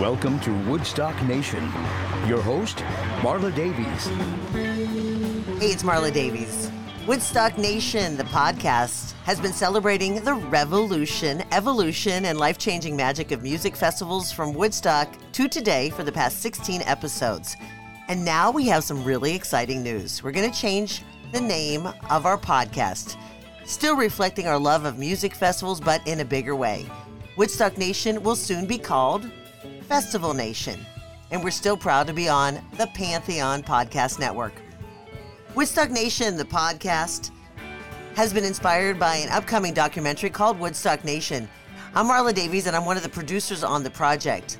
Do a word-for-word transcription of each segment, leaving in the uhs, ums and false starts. Welcome to Woodstock Nation. Your host, Marla Davies. Hey, it's Marla Davies. Woodstock Nation, the podcast, has been celebrating the revolution, evolution, and life-changing magic of music festivals from Woodstock to today for the past sixteen episodes. And now we have some really exciting news. We're going to change the name of our podcast, still reflecting our love of music festivals, but in a bigger way. Woodstock Nation will soon be called Festival Nation, and we're still proud to be on the Pantheon Podcast Network. Woodstock Nation, the podcast, has been inspired by an upcoming documentary called Woodstock Nation. I'm Marla Davies, and I'm one of the producers on the project.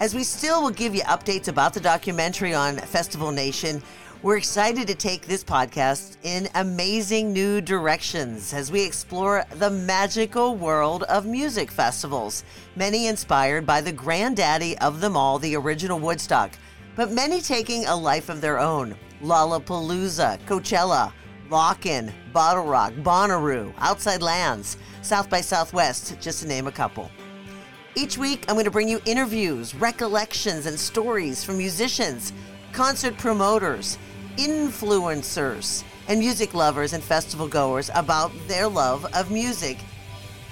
As we still will give you updates about the documentary on Festival Nation, we're excited to take this podcast in amazing new directions as we explore the magical world of music festivals, many inspired by the granddaddy of them all, the original Woodstock, but many taking a life of their own. Lollapalooza, Coachella, Rockin', Bottle Rock, Bonnaroo, Outside Lands, South by Southwest, just to name a couple. Each week, I'm going to bring you interviews, recollections, and stories from musicians, concert promoters, influencers, and music lovers and festival goers about their love of music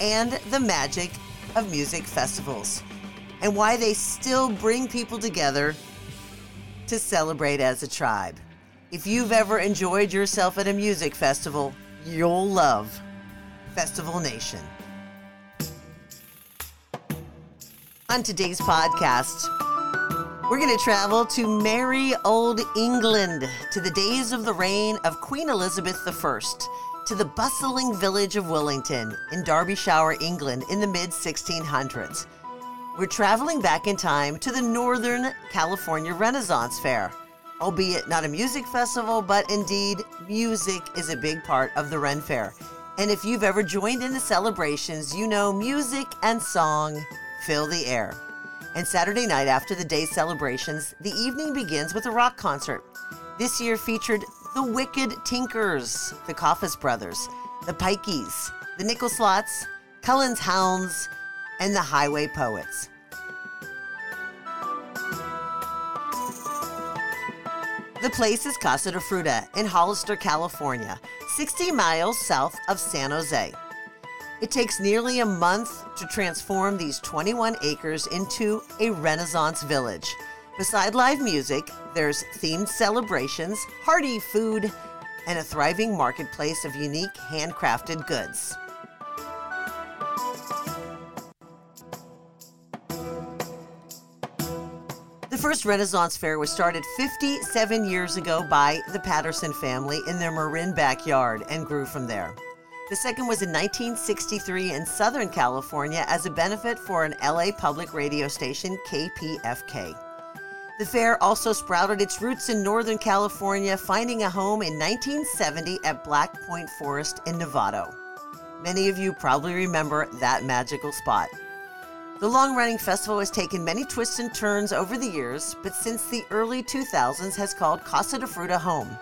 and the magic of music festivals and why they still bring people together to celebrate as a tribe. If you've ever enjoyed yourself at a music festival, you'll love Festival Nation. On today's podcast, we're going to travel to merry old England, to the days of the reign of Queen Elizabeth the First, to the bustling village of Wellington in Derbyshire, England, in the mid sixteen hundreds. We're traveling back in time to the Northern California Renaissance Fair, albeit not a music festival, but indeed music is a big part of the Ren Fair. And if you've ever joined in the celebrations, you know music and song fill the air. And Saturday night after the day's celebrations, the evening begins with a rock concert. This year featured the Wicked Tinkers, the Coffus Brothers, the Pikeys, the Nickel Slots, Cullen's Hounds, and the Highway Poets. The place is Casa de Fruta in Hollister, California, sixty miles south of San Jose. It takes nearly a month to transform these twenty-one acres into a Renaissance village. Beside live music, there's themed celebrations, hearty food, and a thriving marketplace of unique handcrafted goods. The first Renaissance Fair was started fifty-seven years ago by the Patterson family in their Marin backyard and grew from there. The second was in nineteen sixty-three in Southern California as a benefit for an L A public radio station, K P F K. The fair also sprouted its roots in Northern California, finding a home in nineteen seventy at Black Point Forest in Novato. Many of you probably remember that magical spot. The long-running festival has taken many twists and turns over the years, but since the early two thousands has called Casa de Fruta home.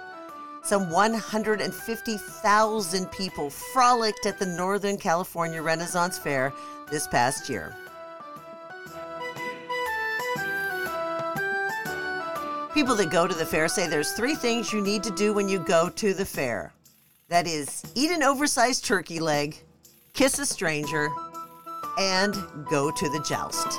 Some one hundred fifty thousand people frolicked at the Northern California Renaissance Fair this past year. People that go to the fair say there's three things you need to do when you go to the fair. That is, eat an oversized turkey leg, kiss a stranger, and go to the joust.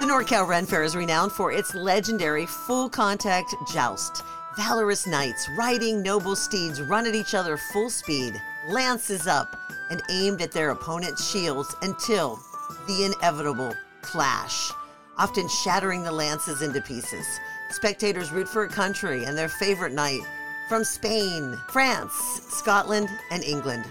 The NorCal Ren Fair is renowned for its legendary full-contact joust. Valorous knights riding noble steeds run at each other full speed, lances up, and aimed at their opponent's shields until the inevitable clash, often shattering the lances into pieces. Spectators root for a country and their favorite knight from Spain, France, Scotland, and England.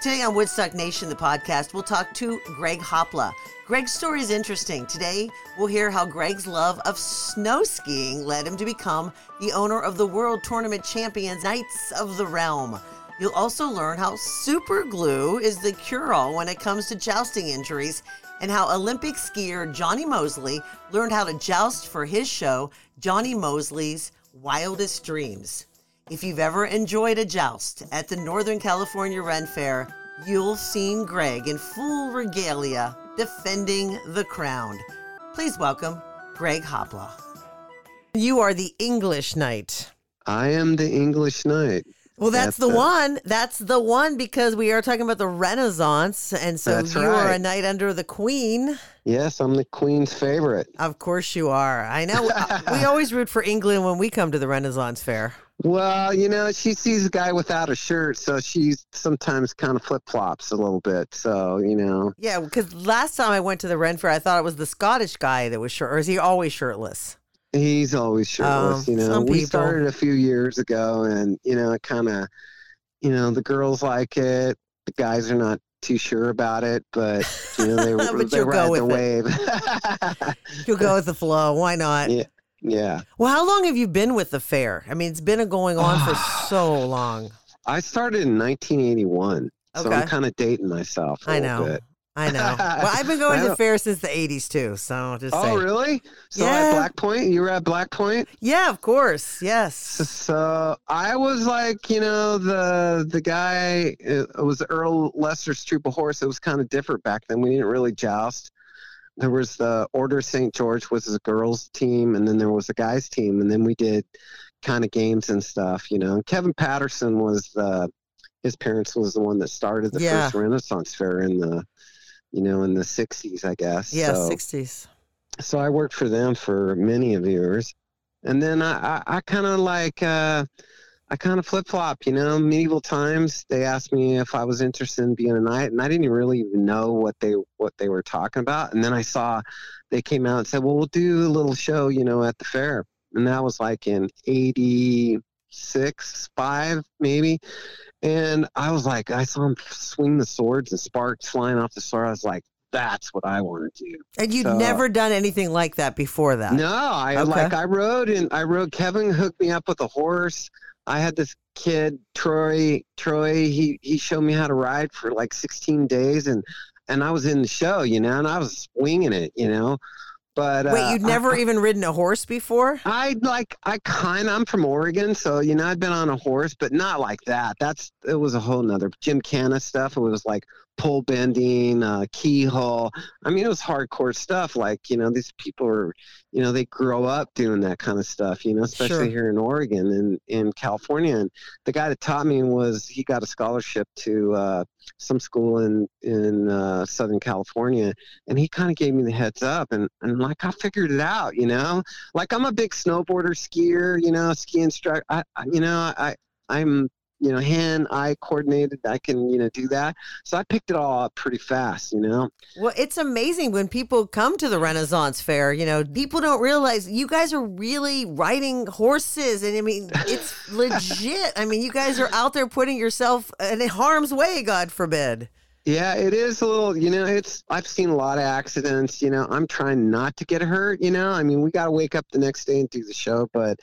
Today on Woodstock Nation, the podcast, we'll talk to Greg Hopla. Greg's story is interesting. Today, we'll hear how Greg's love of snow skiing led him to become the owner of the World Tournament Champions Knights of the Realm. You'll also learn how super glue is the cure-all when it comes to jousting injuries, and how Olympic skier Johnny Moseley learned how to joust for his show, Johnny Moseley's Wildest Dreams. If you've ever enjoyed a joust at the Northern California Ren Fair, you'll see Greg in full regalia defending the crown. Please welcome Greg Hopla. You are the English knight. I am the English knight. Well, that's, that's the, the one. That's the one, because we are talking about the Renaissance. And so you right. are a knight under the queen. Yes, I'm the queen's favorite. Of course you are. I know. We always root for England when we come to the Renaissance Fair. Well, you know, she sees a guy without a shirt, so she sometimes kind of flip-flops a little bit. So, you know. Yeah, because last time I went to the Ren Fair, I thought it was the Scottish guy that was shirt, or is he always shirtless? He's always shirtless, oh, you know. We started a few years ago, and, you know, it kind of, you know, the girls like it. The guys are not too sure about it, but, you know, they, but they ride the wave. You'll go with the flow. Why not? Yeah. yeah. Well, how long have you been with the fair? I mean, it's been going on for so long. I started in nineteen eighty-one, okay. so I'm kind of dating myself a I know. Bit. I know. Well, I've been going to the fair since the eighties, too. So just Oh, saying. Really? So yeah. At Black Point? You were at Black Point? Yeah, of course. Yes. So I was like, you know, the the guy, it was Earl Lester's Troop of Horse. It was kind of different back then. We didn't really joust. There was the Order Saint George, was a girls' team, and then there was a guys' team. And then we did kind of games and stuff, you know. And Kevin Patterson was the, his parents was the one that started the yeah. first Renaissance Fair in the, you know, in the sixties, I guess. Yeah, so, sixties. So I worked for them for many of years. And then I, I, I kind of like, uh, I kind of flip-flop, you know, Medieval Times. They asked me if I was interested in being a knight, and I didn't really even know what they what they were talking about. And then I saw they came out and said, well, we'll do a little show, you know, at the fair. And that was like in eighty-six, five maybe. And I was like, I saw him swing the swords and sparks flying off the sword. I was like, that's what I want to do. And you'd so, never done anything like that before that? No, I okay. like I rode and I rode. Kevin hooked me up with a horse. I had this kid, Troy. Troy, he he showed me how to ride for like sixteen days, and and I was in the show, you know, and I was swinging it, you know. But, Wait, uh, you'd never I, even ridden a horse before? I like, I kind of, I'm from Oregon, so, you know, I'd been on a horse, but not like that. That's, it was a whole nother gymkhana stuff. It was like pole bending, uh, keyhole. I mean, it was hardcore stuff. Like, you know, these people are, you know, they grow up doing that kind of stuff, you know, especially sure. here in Oregon and in California. And the guy that taught me was, he got a scholarship to, uh, some school in, in, uh, Southern California. And he kind of gave me the heads up, and, and like, I figured it out, you know, like I'm a big snowboarder, skier, you know, ski instructor, I, I, you know, I, I'm, you know, hand, eye coordinated, I can, you know, do that. So I picked it all up pretty fast, you know? Well, it's amazing when people come to the Renaissance Fair, you know, people don't realize you guys are really riding horses. And I mean, it's legit. I mean, you guys are out there putting yourself in harm's way, God forbid. Yeah, it is a little, you know, it's, I've seen a lot of accidents, you know, I'm trying not to get hurt, you know, I mean, we got to wake up the next day and do the show, but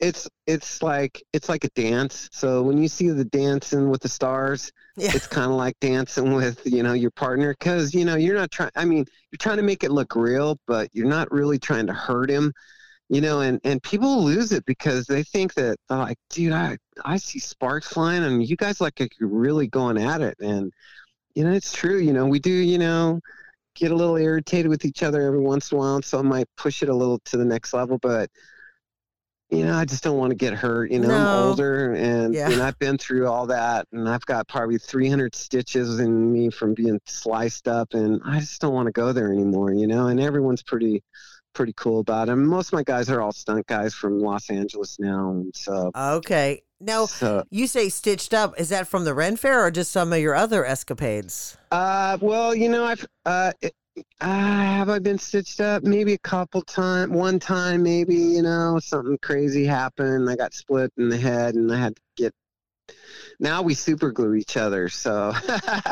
It's it's like it's like a dance. So when you see the Dancing with the Stars, yeah. it's kind of like dancing with, you know, your partner, because, you know, you're not trying. I mean, you're trying to make it look real, but you're not really trying to hurt him, you know. And, and people lose it because they think that, they're like, dude, I I see sparks flying, and you guys like are really going at it. And you know, it's true. You know, we do. You know, get a little irritated with each other every once in a while, and so I might push it a little to the next level, but. You know, I just don't want to get hurt. You know, no. I'm older, and, yeah. and I've been through all that, and I've got probably three hundred stitches in me from being sliced up, and I just don't want to go there anymore, you know, and everyone's pretty, pretty cool about it. And most of my guys are all stunt guys from Los Angeles now. So Okay. Now, so, you say stitched up. Is that from the Ren Fair or just some of your other escapades? Uh, well, you know, I've... Uh, it, Uh, have I been stitched up? Maybe a couple times. One time, maybe, you know, something crazy happened. I got split in the head, and I had to get now we super glue each other. So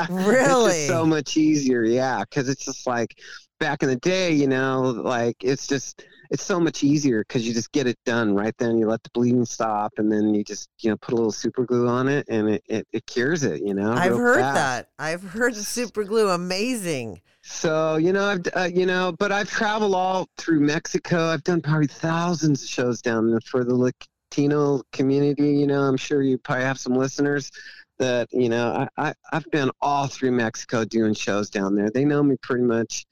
really, it's just so much easier. Yeah. Cause it's just like back in the day, you know, like it's just, it's so much easier because you just get it done right then. You let the bleeding stop and then you just, you know, put a little super glue on it and it, it, it cures it, you know. I've heard fast. that. I've heard super glue. Amazing. So, you know, I've, uh, you know, but I've traveled all through Mexico. I've done probably thousands of shows down there for the Latino community. You know, I'm sure you probably have some listeners that, you know, I, I, I've been all through Mexico doing shows down there. They know me pretty much.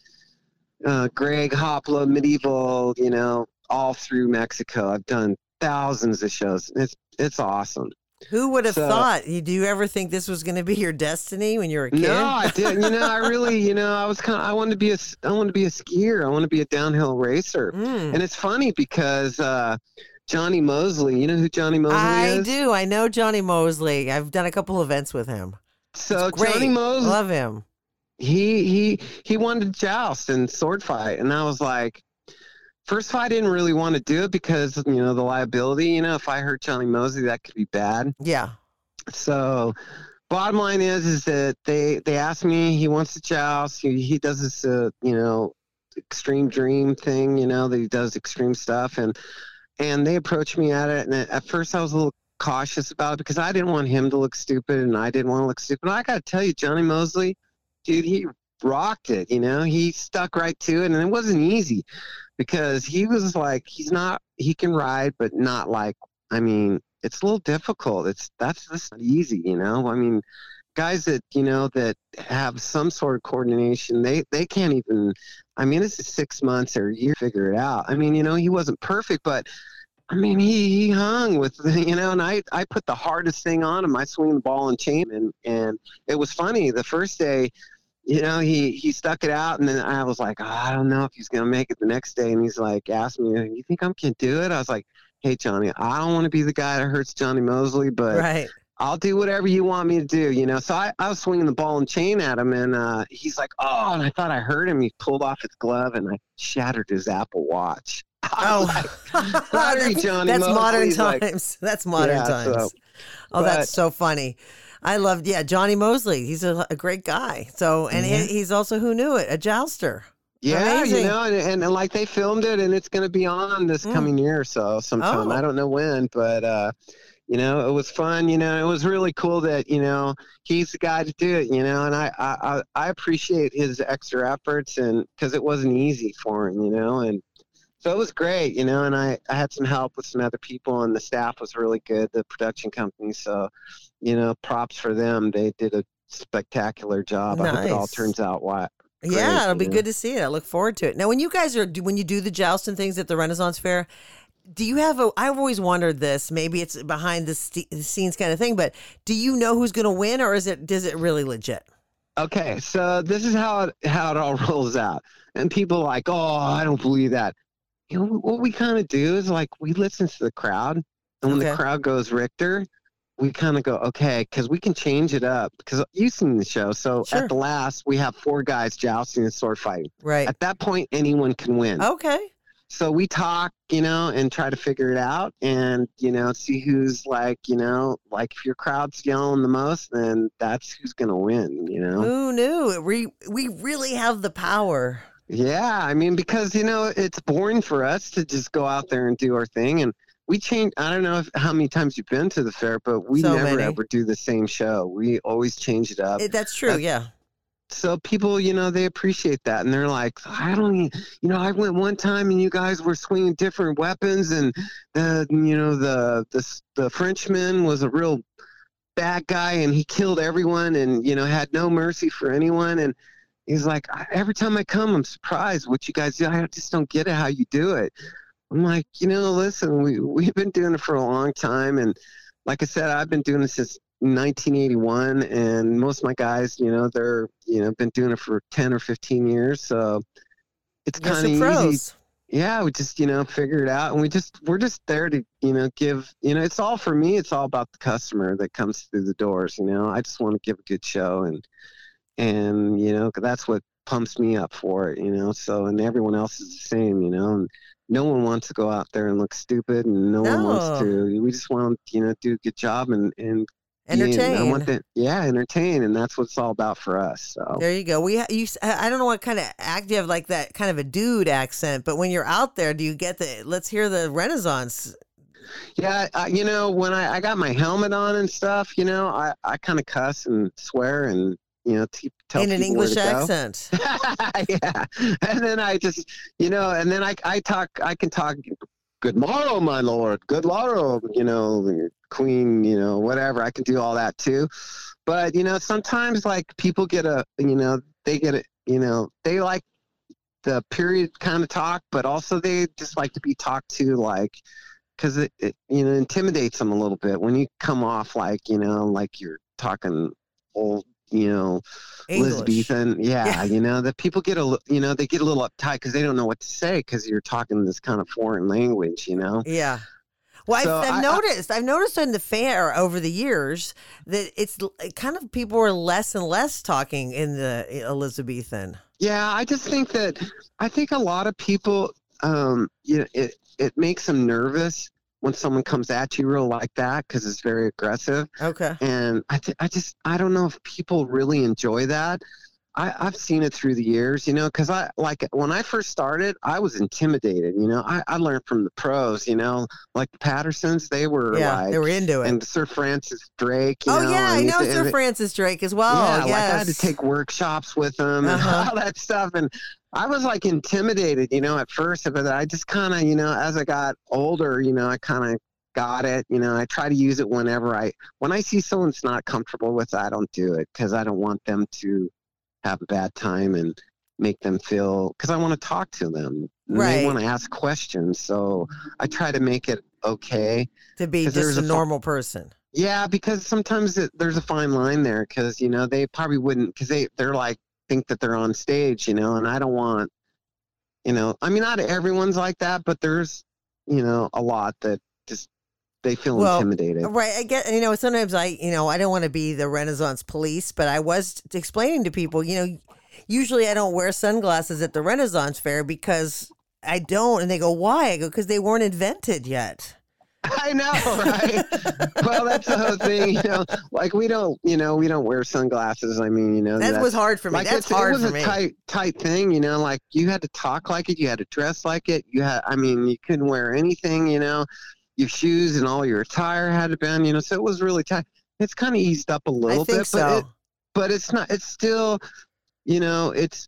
Uh, Greg Hopla, Medieval, you know, all through Mexico. I've done thousands of shows. It's it's awesome. Who would have so, thought? You, do you ever think this was going to be your destiny when you were a kid? No, I didn't. You know, I really, you know, I was kind of, I wanted to be a, I wanted to be a skier. I want to be a downhill racer. Mm. And it's funny because uh, Johnny Moseley, you know who Johnny Moseley I is? I do. I know Johnny Moseley. I've done a couple events with him. So it's great. Johnny Moseley. Love him. He he he wanted to joust and sword fight, and I was like, first of all, I didn't really want to do it because, you know, the liability. You know, if I hurt Johnny Moseley, that could be bad. Yeah. So, bottom line is, is that they they asked me. He wants to joust. He he does this, uh, you know, extreme dream thing. You know, that he does extreme stuff, and and they approached me at it. And at first, I was a little cautious about it because I didn't want him to look stupid, and I didn't want to look stupid. And I got to tell you, Johnny Moseley. Dude, he rocked it, you know, he stuck right to it. And it wasn't easy because he was like, he's not, he can ride, but not like, I mean, it's a little difficult. It's that's, that's not easy, you know, I mean, guys that, you know, that have some sort of coordination, they, they can't even, I mean, this is six months or a year to figure it out. I mean, you know, he wasn't perfect, but I mean, he, he hung with, you know, and I, I put the hardest thing on him. I swing the ball and chain and, and it was funny. The first day, you know, he, he stuck it out, and then I was like, oh, I don't know if he's going to make it the next day. And he's like, asked me, you think I can do it? I was like, hey, Johnny, I don't want to be the guy that hurts Johnny Moseley, but right. I'll do whatever you want me to do, you know. So I, I was swinging the ball and chain at him, and uh, he's like, oh, and I thought I hurt him. He pulled off his glove, and I shattered his Apple Watch. Oh, like, sorry, Johnny that's, modern like, times. That's modern yeah, times. So, oh, but, that's so funny. I loved, yeah, Johnny Moseley. He's a, a great guy. So, and mm-hmm. he, he's also, who knew it, a jouster. Yeah, amazing. You know, and, and, and like they filmed it, and it's going to be on this mm. coming year or so sometime. Oh. I don't know when, but, uh, you know, it was fun. You know, it was really cool that, you know, he's the guy to do it, you know, and I, I, I appreciate his extra efforts and because it wasn't easy for him, you know, and so it was great, you know, and I, I had some help with some other people, and the staff was really good, the production company. So, you know, props for them. They did a spectacular job. Nice. I hope it all turns out great. Yeah, it'll be know? good to see it. I look forward to it. Now, when you guys are, when you do the joust and things at the Renaissance Fair, do you have a, I've always wondered this, maybe it's behind the, st- the scenes kind of thing, but do you know who's going to win, or is it, is it really legit? Okay, so this is how it, how it all rolls out. And people are like, oh, I don't believe that. You know, what we kind of do is like we listen to the crowd, and when okay. the crowd goes Richter, we kind of go, okay, because we can change it up because you've seen the show. So sure. At the last, we have four guys jousting and sword fighting. Right. At that point, anyone can win. Okay. So we talk, you know, and try to figure it out and, you know, see who's like, you know, like if your crowd's yelling the most, then that's who's going to win, you know. Who knew? We, we really have the power. Yeah, I mean, because, you know, it's boring for us to just go out there and do our thing. And we change. I don't know if, how many times you've been to the fair, but we so never many. ever do the same show. We always change it up. It, that's true. That's, yeah. So people, you know, they appreciate that. And they're like, I don't, you know, I went one time and you guys were swinging different weapons. And, the, you know, the, the, the Frenchman was a real bad guy and he killed everyone and, you know, had no mercy for anyone. And he's like, every time I come, I'm surprised what you guys do. I just don't get it how you do it. I'm like, you know, listen, we, we've been doing it for a long time. And like I said, I've been doing it since nineteen eighty-one. And most of my guys, you know, they're, you know, been doing it for ten or fifteen years. So it's kind of easy. Yeah, we just, you know, figure it out. And we just, we're just there to, you know, give, you know, it's all for me. It's all about the customer that comes through the doors. You know, I just want to give a good show. And, and, you know, that's what pumps me up for it, you know, so, and everyone else is the same, you know, and no one wants to go out there and look stupid and no, no. one wants to, we just want to, you know, do a good job and, and entertain. I want to, yeah, entertain, and that's what it's all about for us. So there you go. We, you, I don't know what kind of act you have, like that kind of a dude accent, but when you're out there, do you get the? Let's hear the Renaissance. Yeah, I, you know, when I, I got my helmet on and stuff, you know, I, I kind of cuss and swear and. You know, t- tell in an English accent. Yeah, and then I just, you know, and then I, I talk, I can talk. Good morrow, my lord. Good morrow, you know, queen. You know, whatever. I can do all that too. But you know, sometimes like people get a, you know, they get a, you know, they like the period kind of talk, but also they just like to be talked to, like, because it, it, you know, intimidates them a little bit when you come off like, you know, like you're talking old. You know, Elizabethan, yeah, yeah, you know, that people get a, you know, they get a little uptight because they don't know what to say because you're talking this kind of foreign language, you know? Yeah. Well, so I've, I've I, noticed, I, I've noticed in the fair over the years that it's kind of people are less and less talking in the Elizabethan. Yeah. I just think that, I think a lot of people, um, you know, it, it makes them nervous when someone comes at you real like that, because it's very aggressive. Okay. And I, th- I just, I don't know if people really enjoy that. I, I've seen it through the years, you know, because I, like, when I first started, I was intimidated, you know. I, I learned from the pros, you know, like the Pattersons, they were yeah, like. they were into it. And Sir Francis Drake. You oh, know, yeah, I know Sir Francis Drake as well. Yeah, yes. Like I had to take workshops with them uh-huh. and all that stuff. And I was like intimidated, you know, at first, but I just kind of, you know, as I got older, you know, I kind of got it, you know, I try to use it whenever I, when I see someone's not comfortable with it, I don't do it because I don't want them to have a bad time and make them feel, because I want to talk to them. And right. They want to ask questions. So I try to make it okay. To be just a normal fi- person. Yeah, because sometimes it, there's a fine line there because, you know, they probably wouldn't, because they, they're like, think that they're on stage, you know, and I don't want, you know, I mean, not everyone's like that, but there's, you know, a lot that just, they feel well, intimidated. Right. I get, you know, sometimes I, you know, I don't want to be the Renaissance police, but I was explaining to people, you know, usually I don't wear sunglasses at the Renaissance Fair because I don't. And they go, why? I go, because they weren't invented yet. I know, right? Well, that's the whole thing, you know. Like we don't, you know, we don't wear sunglasses. I mean, you know, that was hard for me. Like that's hard for me. It was a tight, tight thing, you know. Like you had to talk like it, you had to dress like it. You had, I mean, you couldn't wear anything, you know. Your shoes and all your attire had to bend, you know. So it was really tight. It's kind of eased up a little bit, but it, but it's not. It's still, you know, it's.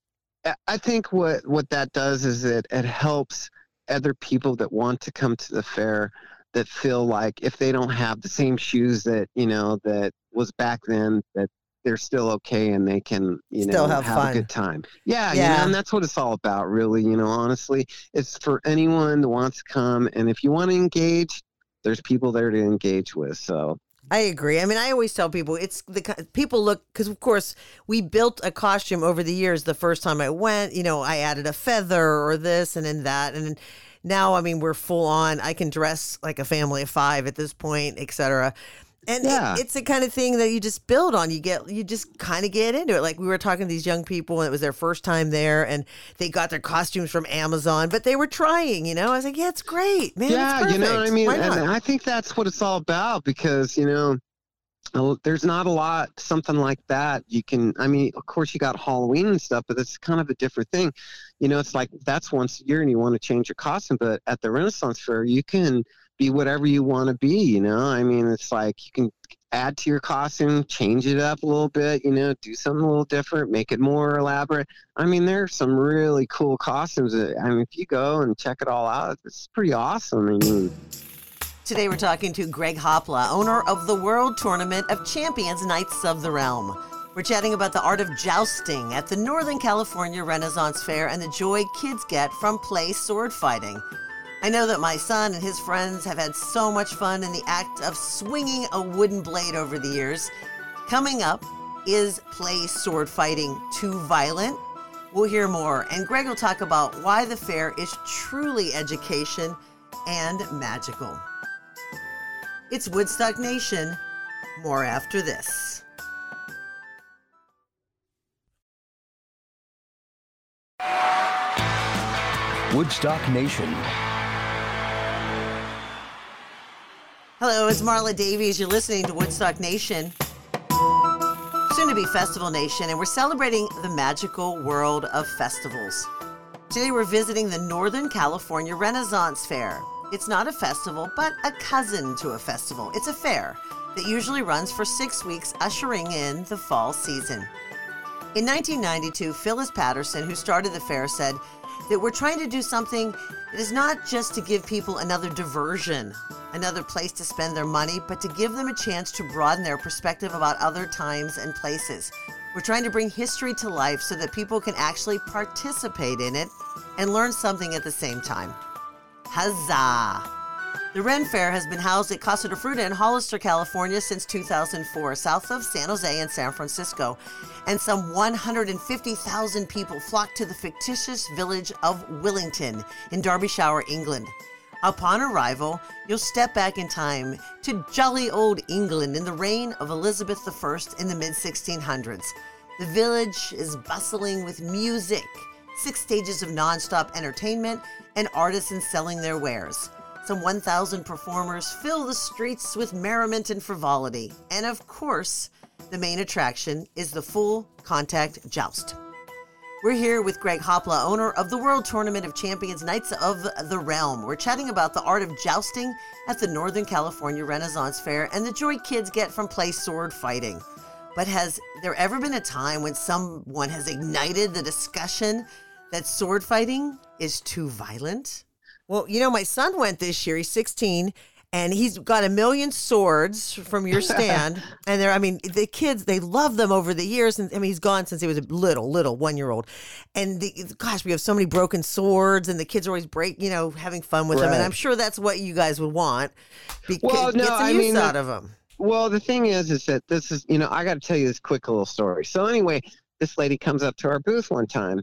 I think what what that does is it it helps other people that want to come to the fair. That feel like if they don't have the same shoes that, you know, that was back then, that they're still okay and they can, you still know, have, have a good time. Yeah, yeah. You know, and that's what it's all about, really, you know, honestly. It's for anyone that wants to come. And if you want to engage, there's people there to engage with, so. I agree. I mean, I always tell people it's the people look because, of course, we built a costume over the years. The first time I went, you know, I added a feather or this and then that. And now, I mean, we're full on. I can dress like a family of five at this point, et cetera. And yeah. it, it's the kind of thing that you just build on. You get, you just kind of get into it. Like we were talking to these young people and it was their first time there and they got their costumes from Amazon, but they were trying, you know, I was like, yeah, it's great, man. Yeah. It's you know what I mean? And I think that's what it's all about because, you know, there's not a lot, something like that. You can, I mean, of course you got Halloween and stuff, but it's kind of a different thing. You know, it's like that's once a year and you want to change your costume, but at the Renaissance Fair, you can be whatever you want to be, you know? I mean, it's like you can add to your costume, change it up a little bit, you know, do something a little different, make it more elaborate. I mean, there are some really cool costumes. That, I mean, if you go and check it all out, it's pretty awesome. I mean, today we're talking to Greg Hopla, owner of the World Tournament of Champions Knights of the Realm. We're chatting about the art of jousting at the Northern California Renaissance Fair and the joy kids get from play sword fighting. I know that my son and his friends have had so much fun in the act of swinging a wooden blade over the years. Coming up, is play sword fighting too violent? We'll hear more, and Greg will talk about why the fair is truly education and magical. It's Woodstock Nation. More after this. Woodstock Nation. Hello, it's Marla Davies. You're listening to Woodstock Nation, soon to be Festival Nation, and we're celebrating the magical world of festivals. Today we're visiting the Northern California Renaissance Fair. It's not a festival, but a cousin to a festival. It's a fair that usually runs for six weeks, ushering in the fall season. In nineteen ninety-two, Phyllis Patterson, who started the fair, said that we're trying to do something that is not just to give people another diversion, another place to spend their money, but to give them a chance to broaden their perspective about other times and places. We're trying to bring history to life so that people can actually participate in it and learn something at the same time. Huzzah! The Ren Fair has been housed at Casa de Fruta in Hollister, California since two thousand four, south of San Jose and San Francisco, and some one hundred fifty thousand people flocked to the fictitious village of Wellington in Derbyshire, England. Upon arrival, you'll step back in time to jolly old England in the reign of Elizabeth the First in the mid sixteen hundreds. The village is bustling with music, six stages of non-stop entertainment, and artisans selling their wares. Some one thousand performers fill the streets with merriment and frivolity. And of course, the main attraction is the full contact joust. We're here with Greg Hopla, owner of the World Tournament of Champions Knights of the Realm. We're chatting about the art of jousting at the Northern California Renaissance Fair and the joy kids get from play sword fighting. But has there ever been a time when someone has ignited the discussion that sword fighting is too violent? Well, you know, my son went this year. He's sixteen. And he's got a million swords from your stand. And they're, I mean, the kids, they love them over the years. And I mean, he's gone since he was a little, little one-year-old. And the, gosh, we have so many broken swords and the kids are always break, you know, having fun with right. them. And I'm sure that's what you guys would want. Because well, no, get some I use mean, out of them. Well, the thing is, is that this is, you know, I got to tell you this quick little story. So anyway, this lady comes up to our booth one time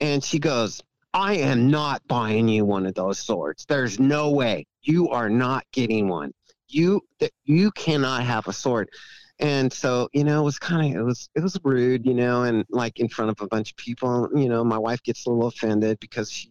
and she goes, I am not buying you one of those swords. There's no way. You are not getting one. You you cannot have a sword. And so, you know, it was kind of, it was, it was rude, you know, and like in front of a bunch of people, you know, my wife gets a little offended because she,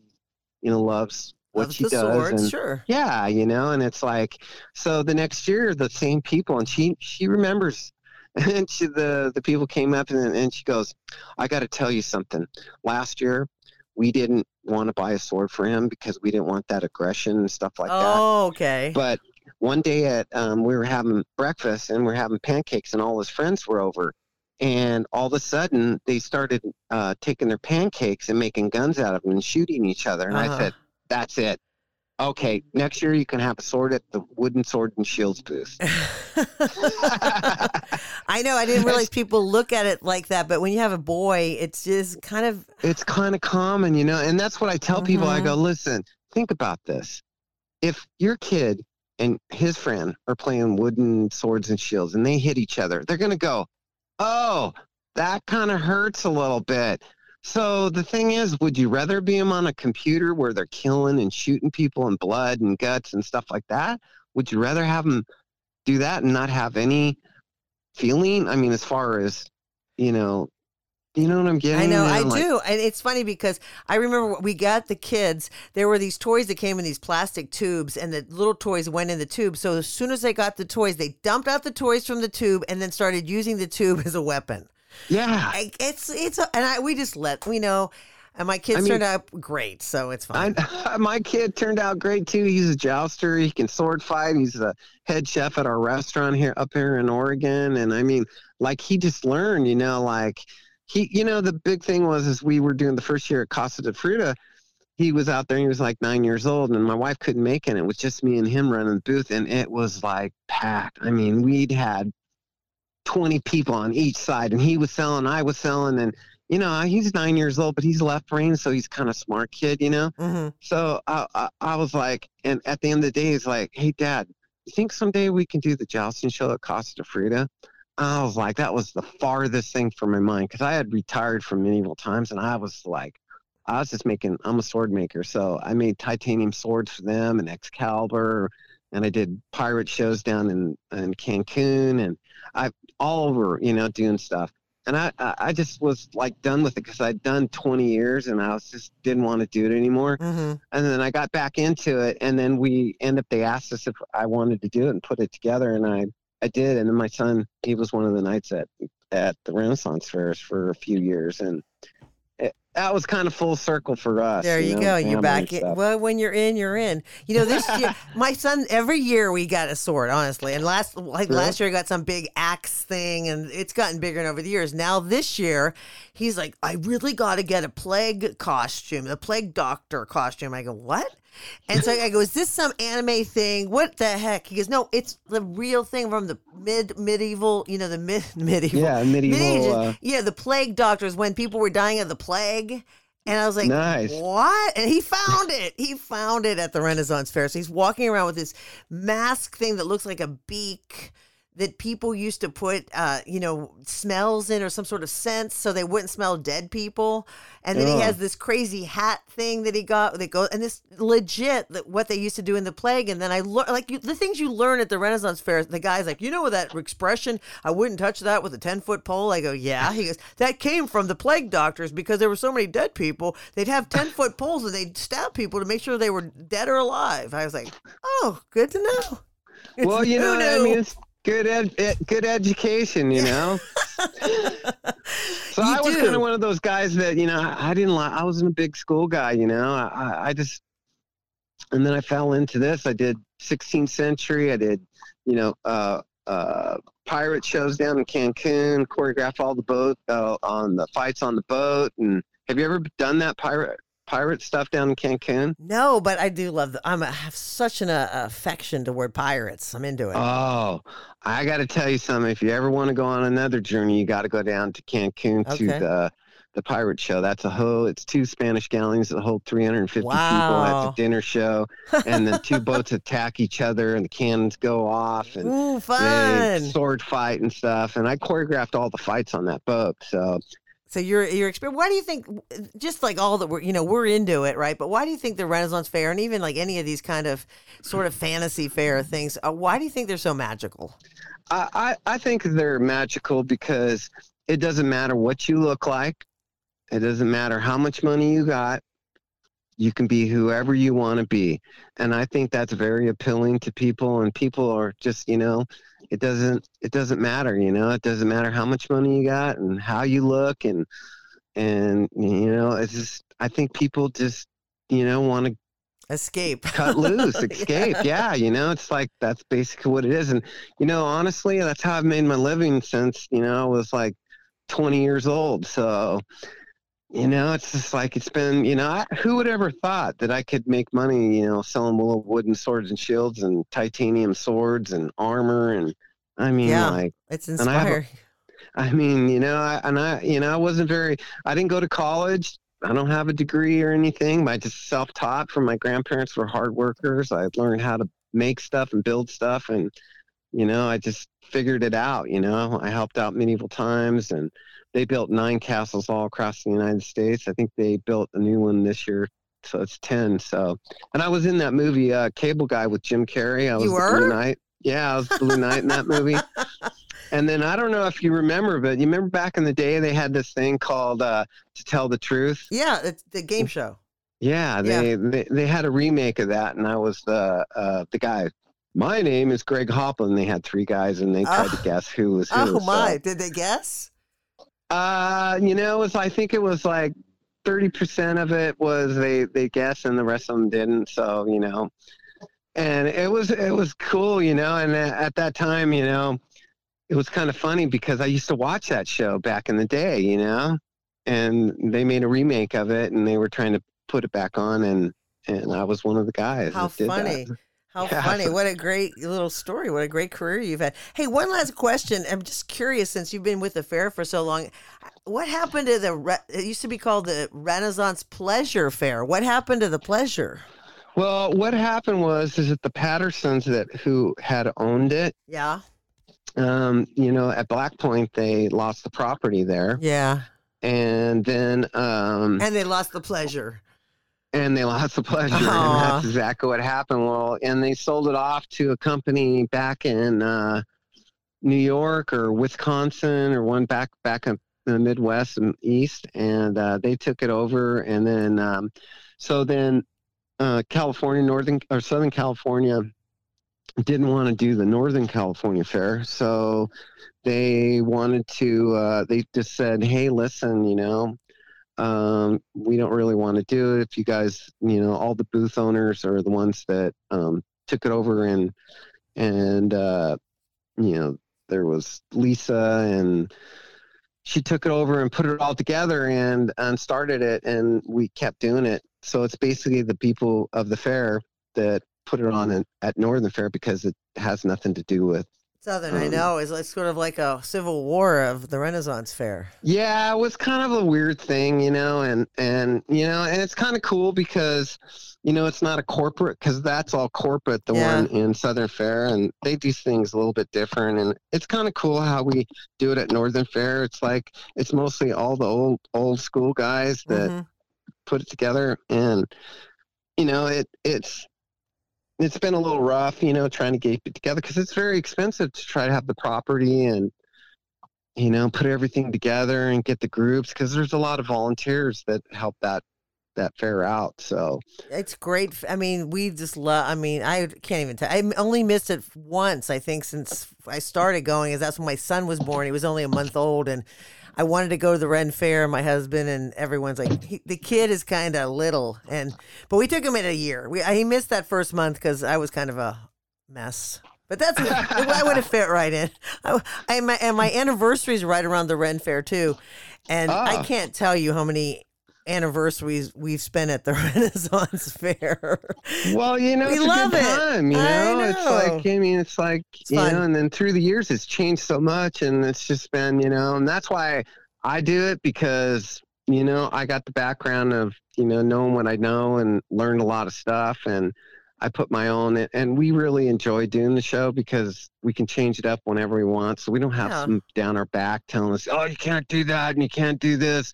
you know, loves what loves she the does. Sword, and, sure. Yeah, you know, and it's like, so the next year, the same people, and she, she remembers. And she, the, the people came up and, and she goes, I got to tell you something. Last year, we didn't want to buy a sword for him because we didn't want that aggression and stuff like oh, that. Oh, okay. But one day at um, we were having breakfast and we we're having pancakes and all his friends were over. And all of a sudden they started uh, taking their pancakes and making guns out of them and shooting each other. And uh-huh. I said, that's it. Okay, next year you can have a sword at the Wooden Swords and Shields booth. I know, I didn't realize people look at it like that, but when you have a boy, it's just kind of... It's kind of common, you know, and that's what I tell mm-hmm. people. I go, listen, think about this. If your kid and his friend are playing Wooden Swords and Shields and they hit each other, they're going to go, oh, that kind of hurts a little bit. So the thing is, would you rather be them on a computer where they're killing and shooting people and blood and guts and stuff like that? Would you rather have them do that and not have any feeling? I mean, as far as, you know, you know what I'm getting? I know, I like, do. And it's funny because I remember we got the kids, there were these toys that came in these plastic tubes and the little toys went in the tube. So as soon as they got the toys, they dumped out the toys from the tube and then started using the tube as a weapon. Yeah, I, it's it's and I we just let we know, and my kids I mean, turned out great, so it's fine. I, my kid turned out great too. He's a jouster. He can sword fight. He's the head chef at our restaurant here up here in Oregon, and I mean, like he just learned, you know, like he, you know, the big thing was is we were doing the first year at Casa de Fruta. He was out there and he was like nine years old and my wife couldn't make it. It was just me and him running the booth and it was like packed. I mean, we'd had twenty people on each side and he was selling, I was selling. And, you know, he's nine years old, but he's left brain. So he's kind of smart kid, you know? Mm-hmm. So I, I, I was like, and at the end of the day, he's like, hey dad, you think someday we can do the jousting show at Casa de Fruta? I was like, that was the farthest thing from my mind. Cause I had retired from Medieval Times and I was like, I was just making, I'm a sword maker. So I made titanium swords for them and Excalibur. And I did pirate shows down in, in Cancun and I all over, you know, doing stuff. And I, I just was like done with it because I'd done twenty years and I was just didn't want to do it anymore. Mm-hmm. And then I got back into it, and then we ended up, they asked us if I wanted to do it and put it together. And I, I did. And then my son, he was one of the knights at, at the Renaissance Fairs for a few years. And it, that was kind of full circle for us. There you, you know, go. You're back. In, well, when you're in, you're in, you know, this year, my son, every year we got a sword, honestly. And last, like really? last year I got some big axe thing, and it's gotten bigger and over the years. Now this year he's like, I really got to get a plague costume, the plague doctor costume. I go, what? And so I go, is this some anime thing? What the heck? He goes, no, it's the real thing from the mid medieval, you know, the mid medieval. Yeah, medieval. medieval uh, yeah, the plague doctors, when people were dying of the plague. And I was like, nice. What? And he found it. He found it at the Renaissance Fair. So he's walking around with this mask thing that looks like a beak that people used to put, uh, you know, smells in or some sort of scent so they wouldn't smell dead people. And then Ugh. he has this crazy hat thing that he got that goes, and this legit that what they used to do in the plague. And then I learned, like you, the things you learn at the Renaissance Fair, the guy's like, you know that expression, I wouldn't touch that with a ten foot pole. I go, yeah. He goes, that came from the plague doctors because there were so many dead people. They'd have ten foot poles and they'd stab people to make sure they were dead or alive. I was like, oh, good to know. It's well, you know, I mean, it's, Good ed, ed, good education, you know. so you I was kind of one of those guys that, you know, I, I didn't like, I wasn't a big school guy, you know. I, I just, and then I fell into this. I did sixteenth century. I did, you know, uh, uh, pirate shows down in Cancun, choreographed all the boat uh, on the fights on the boat. And have you ever done that pirate pirate stuff down in Cancun? No, but I do love the, I'm a, have such an uh, affection toward pirates. I'm into it. Oh, I got to tell you something. If you ever want to go on another journey, you got to go down to Cancun okay. to the the pirate show. That's a whole, it's two Spanish galleons that hold three hundred fifty wow. people. That's a dinner show. And then two boats attack each other and the cannons go off and Ooh, fun. they sword fight and stuff. And I choreographed all the fights on that boat. So So your your experience, why do you think, just like all that we're, you know, we're into it, right? But why do you think the Renaissance Fair and even like any of these kind of sort of fantasy fair things, uh, why do you think they're so magical? I, I think they're magical because it doesn't matter what you look like. It doesn't matter how much money you got. You can be whoever you want to be. And I think that's very appealing to people, and people are just, you know, it doesn't, it doesn't matter, you know, it doesn't matter how much money you got and how you look. And, and, you know, it's just, I think people just, you know, want to escape, cut loose, escape. yeah. yeah. You know, it's like, that's basically what it is. And, you know, honestly, that's how I've made my living since, you know, I was like twenty years old. So, you know, it's just like, it's been, you know, I, who would ever thought that I could make money, you know, selling little wooden swords and shields and titanium swords and armor. And I mean, yeah, like, it's inspiring. I, I mean, you know, I, and I, you know, I wasn't very, I didn't go to college. I don't have a degree or anything, but I just self-taught from my grandparents were hard workers. I learned how to make stuff and build stuff. And, you know, I just figured it out, you know, I helped out Medieval Times, and they built nine castles all across the United States. I think they built a new one this year, so it's ten. So, and I was in that movie, uh, Cable Guy with Jim Carrey. I was you were? The Blue Knight. Yeah, I was the Blue Knight in that movie. And then I don't know if you remember, but you remember back in the day they had this thing called uh, To Tell the Truth? Yeah, it's the game show. Yeah, they, yeah. They, they had a remake of that, and I was the uh, the guy. My name is Greg Hopla, and they had three guys, and they tried oh. to guess who was who. Oh, so. my. Did they guess? Uh, you know, it was, I think it was like thirty percent of it was they, they guessed and the rest of them didn't. So, you know, and it was, it was cool, you know, and at that time, you know, it was kind of funny because I used to watch that show back in the day, you know, and they made a remake of it and they were trying to put it back on. And, and I was one of the guys. How funny. That. How yeah. funny. What a great little story. What a great career you've had. Hey, one last question. I'm just curious, since you've been with the fair for so long, what happened to the, it used to be called the Renaissance Pleasure Fair. What happened to the pleasure? Well, what happened was, is that the Pattersons that who had owned it. Yeah. Um, you know, at Black Point, they lost the property there. Yeah. And then. Um, and they lost the pleasure. And they lost the pleasure. Aww. And that's exactly what happened. Well, and they sold it off to a company back in uh, New York or Wisconsin or one back back in the Midwest and East, and uh, they took it over. And then, um, so then uh, California, Northern or Southern California didn't want to do the Northern California Fair. So they wanted to, uh, they just said, hey, listen, you know, um, we don't really want to do it. If you guys, you know, all the booth owners are the ones that um, took it over, and, and uh, you know, there was Lisa, and she took it over and put it all together and, and started it, and we kept doing it. So it's basically the people of the fair that put it on at Northern Fair, because it has nothing to do with Southern. Um, I know. It's, it's sort of like a civil war of the Renaissance Fair. Yeah, it was kind of a weird thing, you know, and, and you know, and it's kind of cool because, you know, it's not a corporate, because that's all corporate, the yeah. one in Southern Fair, and they do things a little bit different, and it's kind of cool how we do it at Northern Fair. It's like, it's mostly all the old, old school guys that mm-hmm. put it together, and, you know, it it's, it's been a little rough, you know, trying to get it together, because it's very expensive to try to have the property and, you know, put everything together and get the groups, because there's a lot of volunteers that help that that fair out. So it's great. I mean, we just love, I mean, I can't even tell. I only missed it once, I think, since I started going, is that's when my son was born. He was only a month old, and I wanted to go to the Ren Fair. My husband and everyone's like, he, the kid is kind of little, and but we took him in a year. We he missed that first month because I was kind of a mess. But that's I would have fit right in. I, I my, and my anniversary is right around the Ren Fair too, and oh. I can't tell you how many anniversaries we've spent at the Renaissance Fair. Well, you know, we it's love a good it. Time, you know? I know. It's like, I mean, it's like, it's you fun. Know, and then through the years it's changed so much, and it's just been, you know, and that's why I do it, because, you know, I got the background of, you know, knowing what I know and learned a lot of stuff, and I put my own, and we really enjoy doing the show because we can change it up whenever we want. So we don't have yeah. some down our back telling us, oh, you can't do that and you can't do this.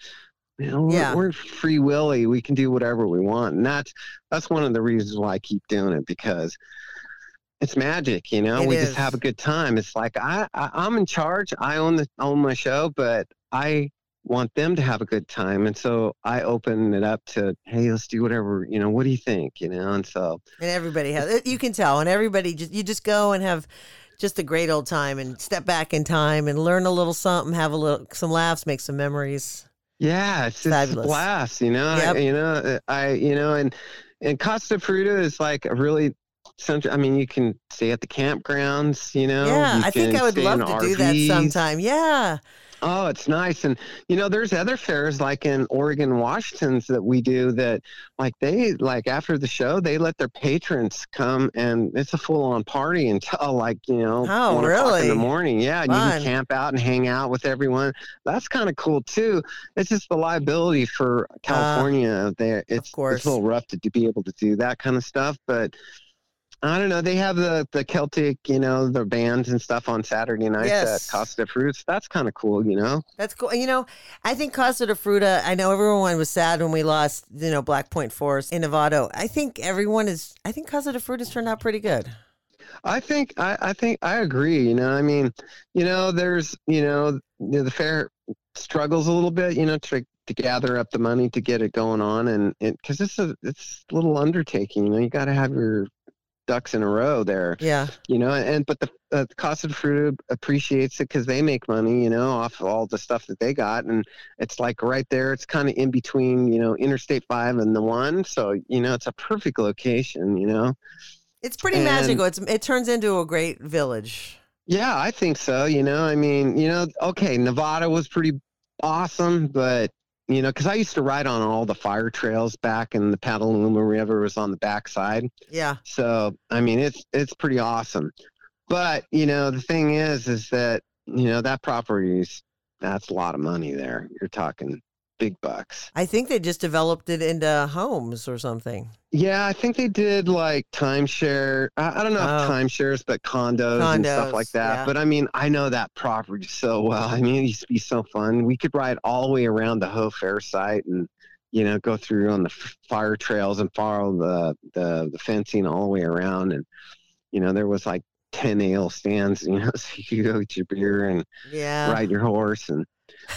You know, yeah. we're, we're free willy. We can do whatever we want. And that's, that's one of the reasons why I keep doing it, because it's magic, you know, it we is. Just have a good time. It's like, I, I I'm in charge. I own the, own my show, but I want them to have a good time. And so I open it up to, hey, let's do whatever, you know, what do you think? You know? And so, and everybody has, you can tell, and everybody just, you just go and have just a great old time and step back in time and learn a little something, have a little, some laughs, make some memories. Yeah, it's just a blast, you know. Yep. I, you know, I, you know, and and Casa de Fruta is like a really central. I mean, you can stay at the campgrounds, you know. Yeah, you I think I would love to R Vs. Do that sometime. Yeah. Oh, it's nice, and you know, there's other fairs like in Oregon, Washington's that we do that, like they like after the show they let their patrons come, and it's a full-on party until like you know oh, one really? o'clock in the morning. Yeah, and you can camp out and hang out with everyone. That's kind of cool too. It's just the liability for California. Uh, there, it's, it's a little rough to, to be able to do that kind of stuff, but. I don't know. They have the, the Celtic, you know, the bands and stuff on Saturday nights yes. at Casa de Fruta. That's kind of cool, you know? That's cool. You know, I think Casa de Fruta, I know everyone was sad when we lost, you know, Black Point Forest in Novato. I think everyone is, I think Casa de Fruta's turned out pretty good. I think, I, I think, I agree. You know, I mean, you know, there's, you know, the, the fair struggles a little bit, you know, to to gather up the money to get it going on. And it, cause it's a, it's a little undertaking, you know, you got to have your, ducks in a row there, yeah, you know, and but the uh, Casa de Fruta appreciates it because they make money, you know, off of all the stuff that they got, and it's like right there, it's kind of in between, you know, Interstate Five and the one, so you know, it's a perfect location, you know, it's pretty and, magical. It's it turns into a great village. Yeah, I think so. You know, I mean, you know, okay, Novato was pretty awesome, but. You know, because I used to ride on all the fire trails back, and the Petaluma River was on the backside. Yeah. So, I mean, it's it's pretty awesome. But, you know, the thing is, is that, you know, that property is, that's a lot of money there. You're talking big bucks. I think they just developed it into homes or something. Yeah, I think they did, like, timeshare. I, I don't know oh. if timeshares, but condos, condos and stuff like that. Yeah. But, I mean, I know that property so well. I mean, it used to be so fun. We could ride all the way around the whole fair site and, you know, go through on the fire trails and follow the, the, the fencing all the way around. And, you know, there was, like, ten ale stands, you know, so you could go get your beer and yeah. ride your horse and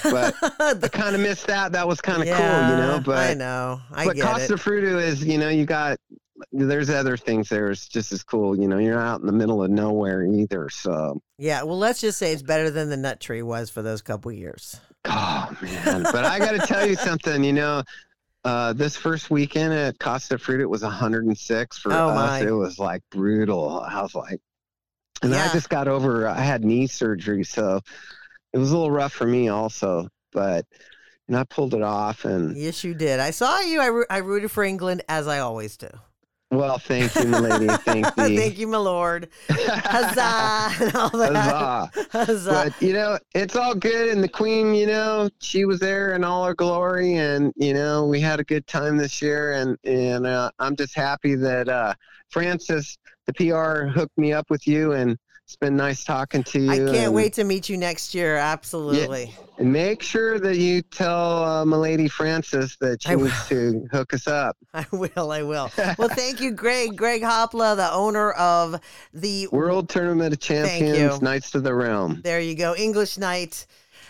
But I kind of missed that. That was kind of yeah, cool, you know. But I know. I but get Costa it. Fruta is, you know, you got. There's other things there. It's just as cool, you know. You're not out in the middle of nowhere either. So yeah, well, let's just say it's better than the Nut Tree was for those couple years. Oh man! But I got to tell you something. You know, uh, this first weekend at Casa de Fruta, it was one hundred six for oh, us. My. It was like brutal. I was like, and yeah. I just got over. I had knee surgery, so it was a little rough for me also, but. And I pulled it off. And yes, you did. I saw you. I, ro- I rooted for England, as I always do. Well, thank you, my lady. Thank you. Thank you, my lord. Huzzah. And all that. Huzzah. Huzzah. But, you know, it's all good. And the queen, you know, she was there in all her glory. And, you know, we had a good time this year. And, and uh, I'm just happy that uh, Francis, the P R, hooked me up with you. And it's been nice talking to you. I can't and, wait to meet you next year. Absolutely. Yeah. And make sure that you tell uh, Milady Francis that she needs to hook us up. I will. I will. Well, thank you, Greg. Greg Hopla, the owner of the World Tournament of Champions, Knights of the Realm. There you go. English Knight.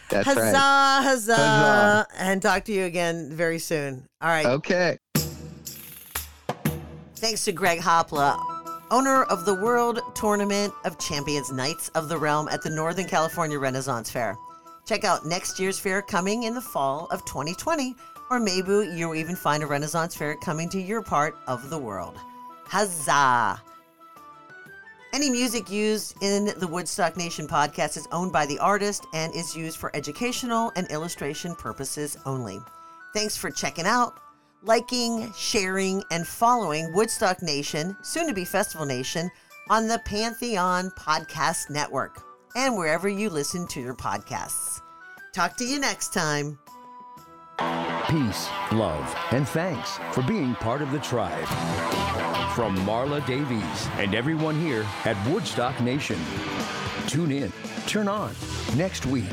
That's huzzah, right. Huzzah. Huzzah. And talk to you again very soon. All right. Okay. Thanks to Greg Hopla, owner of the World Tournament of Champions, Knights of the Realm at the Northern California Renaissance Fair. Check out next year's fair coming in the fall of twenty twenty, or maybe you'll even find a Renaissance fair coming to your part of the world. Huzzah! Any music used in the Woodstock Nation podcast is owned by the artist and is used for educational and illustration purposes only. Thanks for checking out, liking, sharing, and following Woodstock Nation, soon to be Festival Nation, on the Pantheon Podcast Network, and wherever you listen to your podcasts. Talk to you next time. Peace, love, and thanks for being part of the tribe. From Marla Davies and everyone here at Woodstock Nation. Tune in, turn on next week.